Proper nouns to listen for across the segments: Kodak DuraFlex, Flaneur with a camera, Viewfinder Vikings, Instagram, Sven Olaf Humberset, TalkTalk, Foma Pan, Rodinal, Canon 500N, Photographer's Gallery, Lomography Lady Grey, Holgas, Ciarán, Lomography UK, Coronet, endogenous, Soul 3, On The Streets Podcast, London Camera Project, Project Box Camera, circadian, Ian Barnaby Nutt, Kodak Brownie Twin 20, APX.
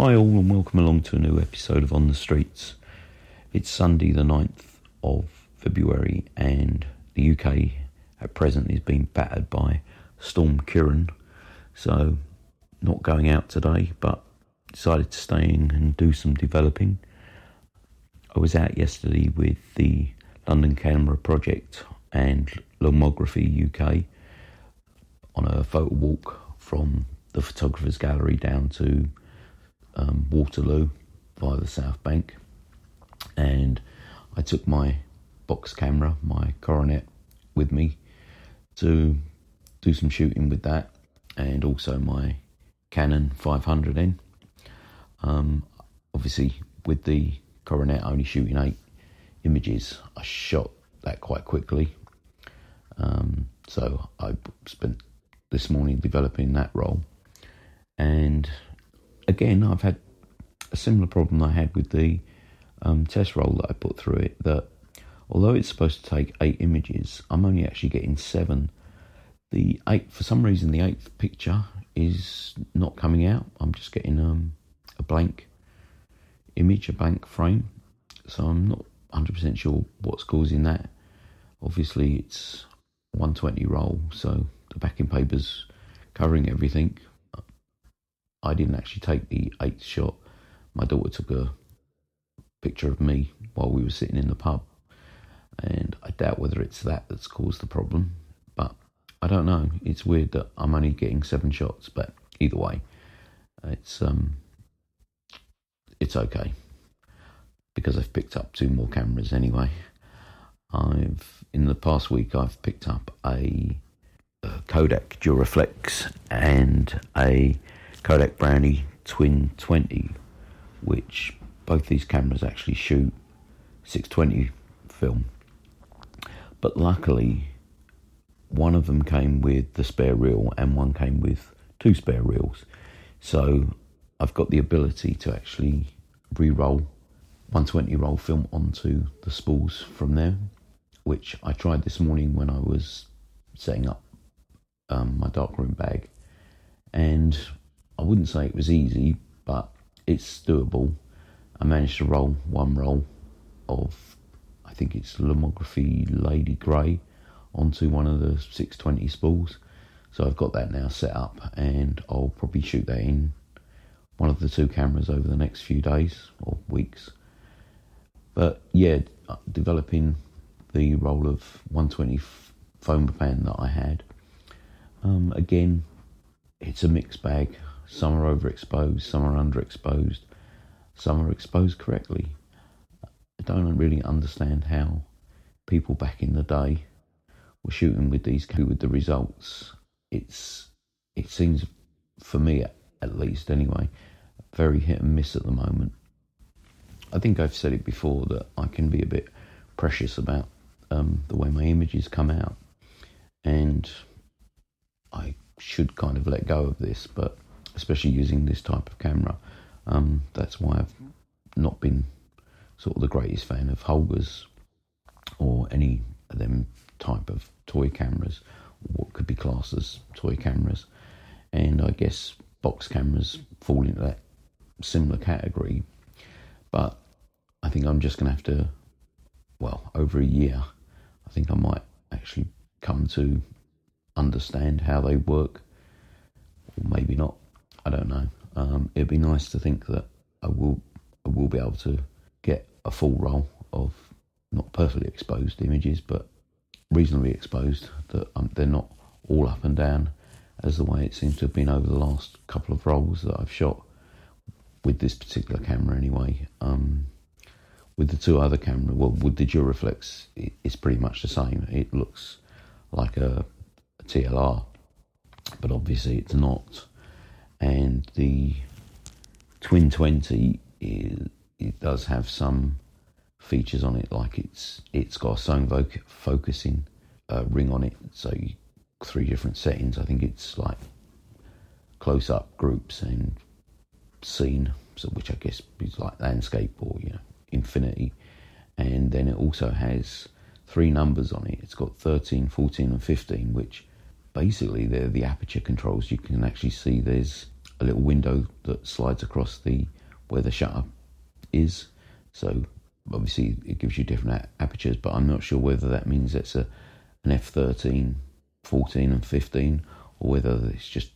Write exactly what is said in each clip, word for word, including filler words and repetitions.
Hi all and welcome along to a new episode of On The Streets. It's Sunday the ninth of February and the U K at present is being battered by Storm Ciarán. So not going out today, but decided to stay in and do some developing. I was out yesterday with the London Camera Project and Lomography U K on a photo walk from the Photographer's Gallery down to Um, Waterloo via the South Bank, and I took my box camera, my Coronet, with me to do some shooting with that, and also my Canon five hundred N. Um, obviously with the Coronet only shooting eight images, I shot that quite quickly, um, so I spent this morning developing that roll. And again, I've had a similar problem I had with the um, test roll that I put through it, that although it's supposed to take eight images, I'm only actually getting seven. The eight, for some reason, the eighth picture is not coming out. I'm just getting um, a blank image, a blank frame. So I'm not one hundred percent sure what's causing that. Obviously, it's one twenty roll, so the backing paper's covering everything. I didn't actually take the eighth shot. My daughter took a picture of me while we were sitting in the pub, and I doubt whether it's that that's caused the problem, but I don't know. It's weird that I'm only getting seven shots, but either way, it's um, it's okay, because I've picked up two more cameras anyway. I've in the past week, I've picked up a, a Kodak DuraFlex and a Kodak Brownie Twin twenty, which both these cameras actually shoot six twenty film, but luckily one of them came with the spare reel and one came with two spare reels, so I've got the ability to actually re-roll one twenty roll film onto the spools from there, which I tried this morning when I was setting up um, my darkroom bag, and I wouldn't say it was easy, but it's doable. I managed to roll one roll of, I think it's Lomography Lady Grey, onto one of the six twenty spools. So I've got that now set up, and I'll probably shoot that in one of the two cameras over the next few days or weeks. But yeah, developing the roll of one twenty Foma Pan that I had. Um, again, it's a mixed bag. Some are overexposed, some are underexposed, some are exposed correctly. I don't really understand how people back in the day were shooting with these with the results. It's it seems, for me at least anyway, very hit and miss at the moment. I think I've said it before that I can be a bit precious about um, the way my images come out, and I should kind of let go of this, but especially using this type of camera. Um, that's why I've not been sort of the greatest fan of Holgas or any of them type of toy cameras, what could be classed as toy cameras. And I guess box cameras fall into that similar category. But I think I'm just going to have to, well, over a year, I think I might actually come to understand how they work, or maybe not. I don't know. Um, it'd be nice to think that I will I will be able to get a full roll of not perfectly exposed images, but reasonably exposed, that um, they're not all up and down as the way it seems to have been over the last couple of rolls that I've shot with this particular camera anyway. Um, with the two other cameras, well, with the DuraFlex, it, it's pretty much the same. It looks like a, a T L R, but obviously it's not. And the Twin twenty, it, it does have some features on it, like it's it's got a zone voc- focusing uh, ring on it. So you, three different settings. I think it's like close up, groups, and scene. So which I guess is like landscape or you know infinity. And then it also has three numbers on it. It's got thirteen, fourteen, and fifteen, which basically they're the aperture controls. You can actually see there's a little window that slides across the where the shutter is. So obviously it gives you different apertures, but I'm not sure whether that means it's a an F thirteen, fourteen and fifteen, or whether it's just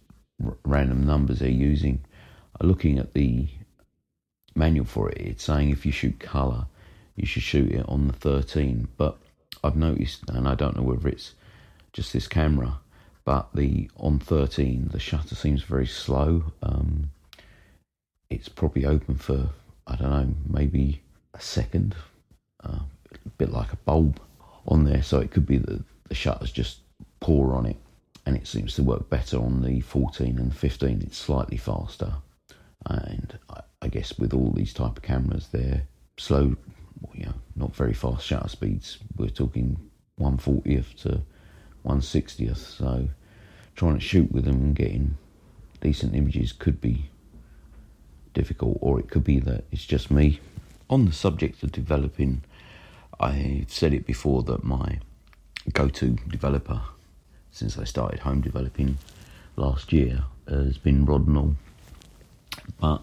r- random numbers they're using. Looking at the manual for it, it's saying if you shoot colour, you should shoot it on the thirteen. But I've noticed, and I don't know whether it's just this camera, but the on thirteen, the shutter seems very slow. Um, it's probably open for, I don't know, maybe a second, uh, a bit like a bulb on there. So it could be that the shutters just pour on it, and it seems to work better on the fourteen and fifteen. It's slightly faster. And I, I guess with all these type of cameras, they're slow, you know, not very fast shutter speeds. We're talking one fortieth to one sixtieth. So trying to shoot with them and getting decent images could be difficult, or it could be that it's just me. On the subject of developing, I've said it before that my go-to developer since I started home developing last year has been Rodinal. But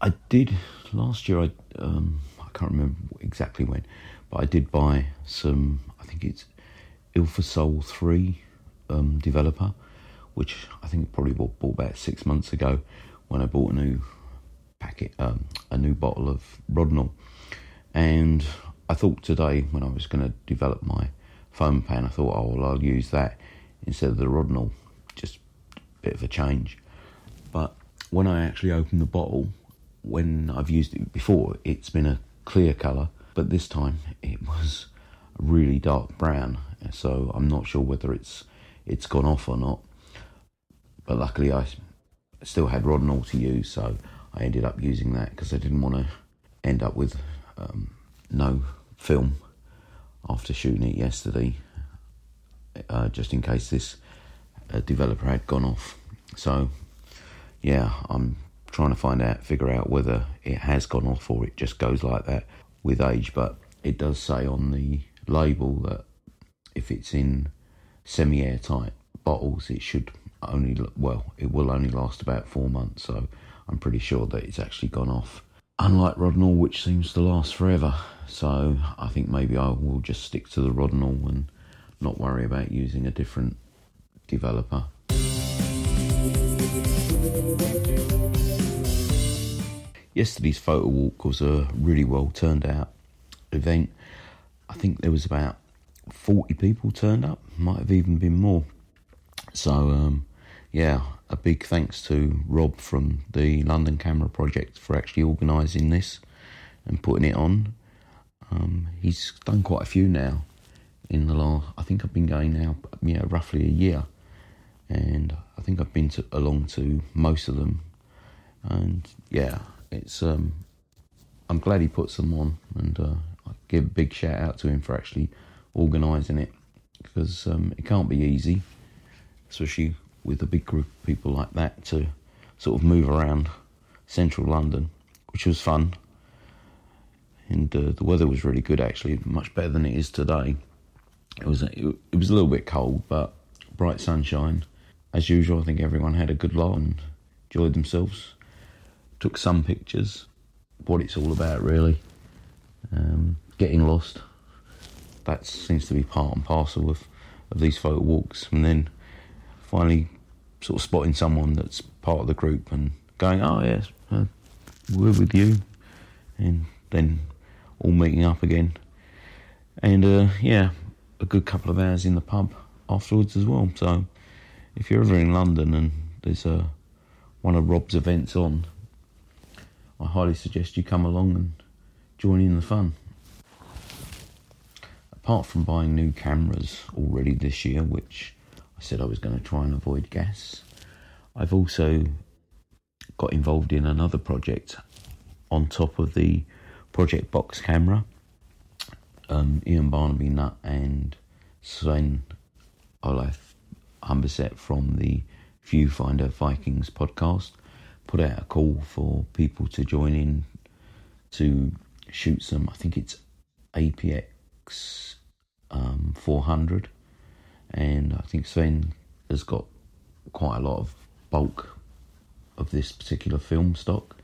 I did last year. I um, I can't remember exactly when, but I did buy some. I think it's Soul three um, developer, which I think probably bought, bought about six months ago when I bought a new packet, um, a new bottle of Rodinal. And I thought today when I was going to develop my Foma Pan, I thought, oh well, I'll use that instead of the Rodinal, just a bit of a change. But when I actually open the bottle, when I've used it before, it's been a clear colour, but this time it was a really dark brown, so I'm not sure whether it's it's gone off or not. But luckily I still had Rodinal to use, so I ended up using that because I didn't want to end up with um, no film after shooting it yesterday, uh, just in case this uh, developer had gone off. So yeah, I'm trying to find out, figure out whether it has gone off or it just goes like that with age. But it does say on the label that if it's in semi-airtight bottles, it should only, well, it will only last about four months. So I'm pretty sure that it's actually gone off. Unlike Rodinal, which seems to last forever. So I think maybe I will just stick to the Rodinal and not worry about using a different developer. Yesterday's photo walk was a really well turned out event. I think there was about forty people turned up, might have even been more. So um, yeah, a big thanks to Rob from the London Camera Project for actually organising this and putting it on. Um, he's done quite a few now in the last, I think I've been going now, yeah, roughly a year. And I think I've been to, along to most of them. And yeah, it's um, I'm glad he put some on, and uh, I give a big shout out to him for actually organising it, because um, it can't be easy, especially with a big group of people like that, to sort of move around central London, which was fun. And uh, the weather was really good actually, much better than it is today. It was a, it was a little bit cold, but bright sunshine. As usual, I think everyone had a good lot and enjoyed themselves. Took some pictures. What it's all about, really. Um, getting lost. That seems to be part and parcel of, of these photo walks. And then finally sort of spotting someone that's part of the group and going, oh, yes, uh, we're with you. And then all meeting up again. And, uh, yeah, a good couple of hours in the pub afterwards as well. So if you're ever in London and there's a one of Rob's events on, I highly suggest you come along and join in the fun. Apart from buying new cameras already this year, which I said I was going to try and avoid gas, I've also got involved in another project on top of the Project Box Camera. Um, Ian Barnaby Nutt and Sven Olaf Humberset from the Viewfinder Vikings podcast put out a call for people to join in to shoot some, I think it's A P X um, four hundred, and I think Sven has got quite a lot of bulk of this particular film stock,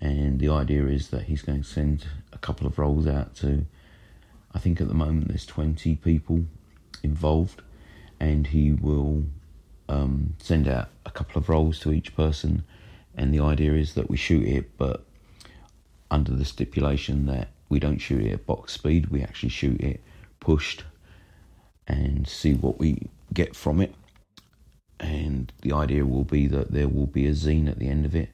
and the idea is that he's going to send a couple of rolls out to, I think at the moment there's twenty people involved, and he will um, send out a couple of rolls to each person, and the idea is that we shoot it, but under the stipulation that we don't shoot it at box speed, we actually shoot it pushed and see what we get from it. And the idea will be that there will be a zine at the end of it.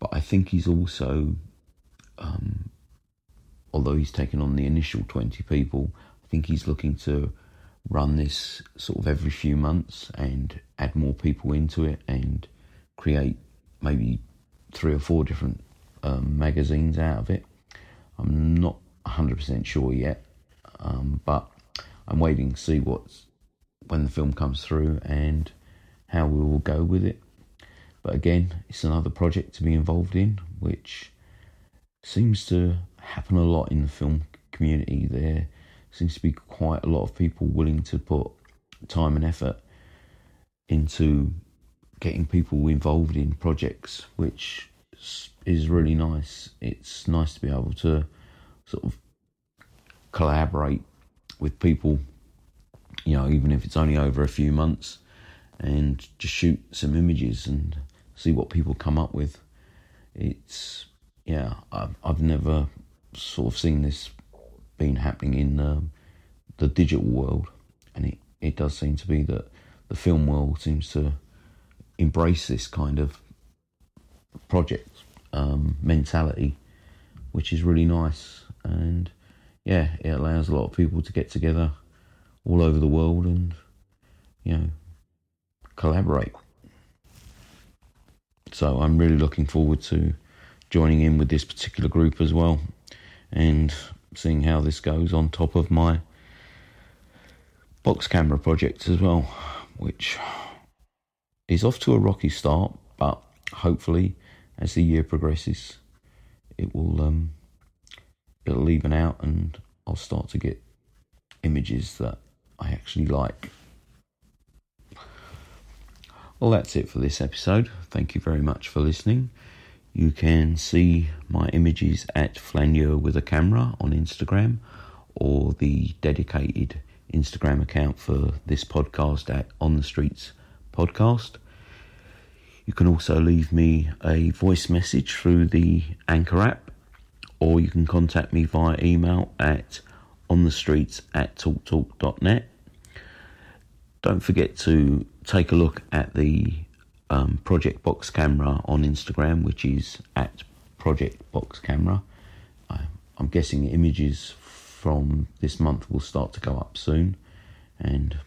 But I think he's also, um, although he's taken on the initial twenty people, I think he's looking to run this sort of every few months and add more people into it and create maybe three or four different um, magazines out of it. I'm not one hundred percent sure yet, um, but I'm waiting to see what's when the film comes through and how we will go with it. But again, it's another project to be involved in, which seems to happen a lot in the film community. There seems to be quite a lot of people willing to put time and effort into getting people involved in projects, which is really nice. It's nice to be able to sort of collaborate with people, you know, even if it's only over a few months, and just shoot some images and see what people come up with. It's, yeah, I've, I've never sort of seen this been happening in the, the digital world, and it, it does seem to be that the film world seems to embrace this kind of project um, mentality, which is really nice. And yeah, it allows a lot of people to get together all over the world and, you know, collaborate. So I'm really looking forward to joining in with this particular group as well and seeing how this goes on top of my box camera project as well, which is off to a rocky start, but hopefully as the year progresses it will um, it'll even out and I'll start to get images that I actually like. Well, that's it for this episode. Thank you very much for listening. You can see my images at Flaneur with a camera on Instagram, or the dedicated Instagram account for this podcast at On The Streets Podcast. You can also leave me a voice message through the Anchor app, or you can contact me via email at onthestreets at talktalk dot net. Don't forget to take a look at the um, Project Box Camera on Instagram, which is at Project Box Camera. I, I'm guessing images from this month will start to go up soon, and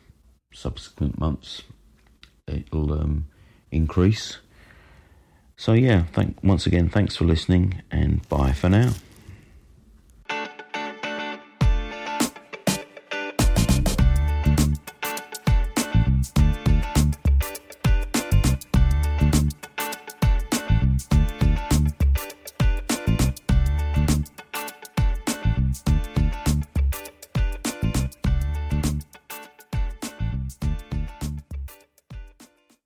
subsequent months it'll um, increase. So yeah, thank, once again, thanks for listening, and bye for now.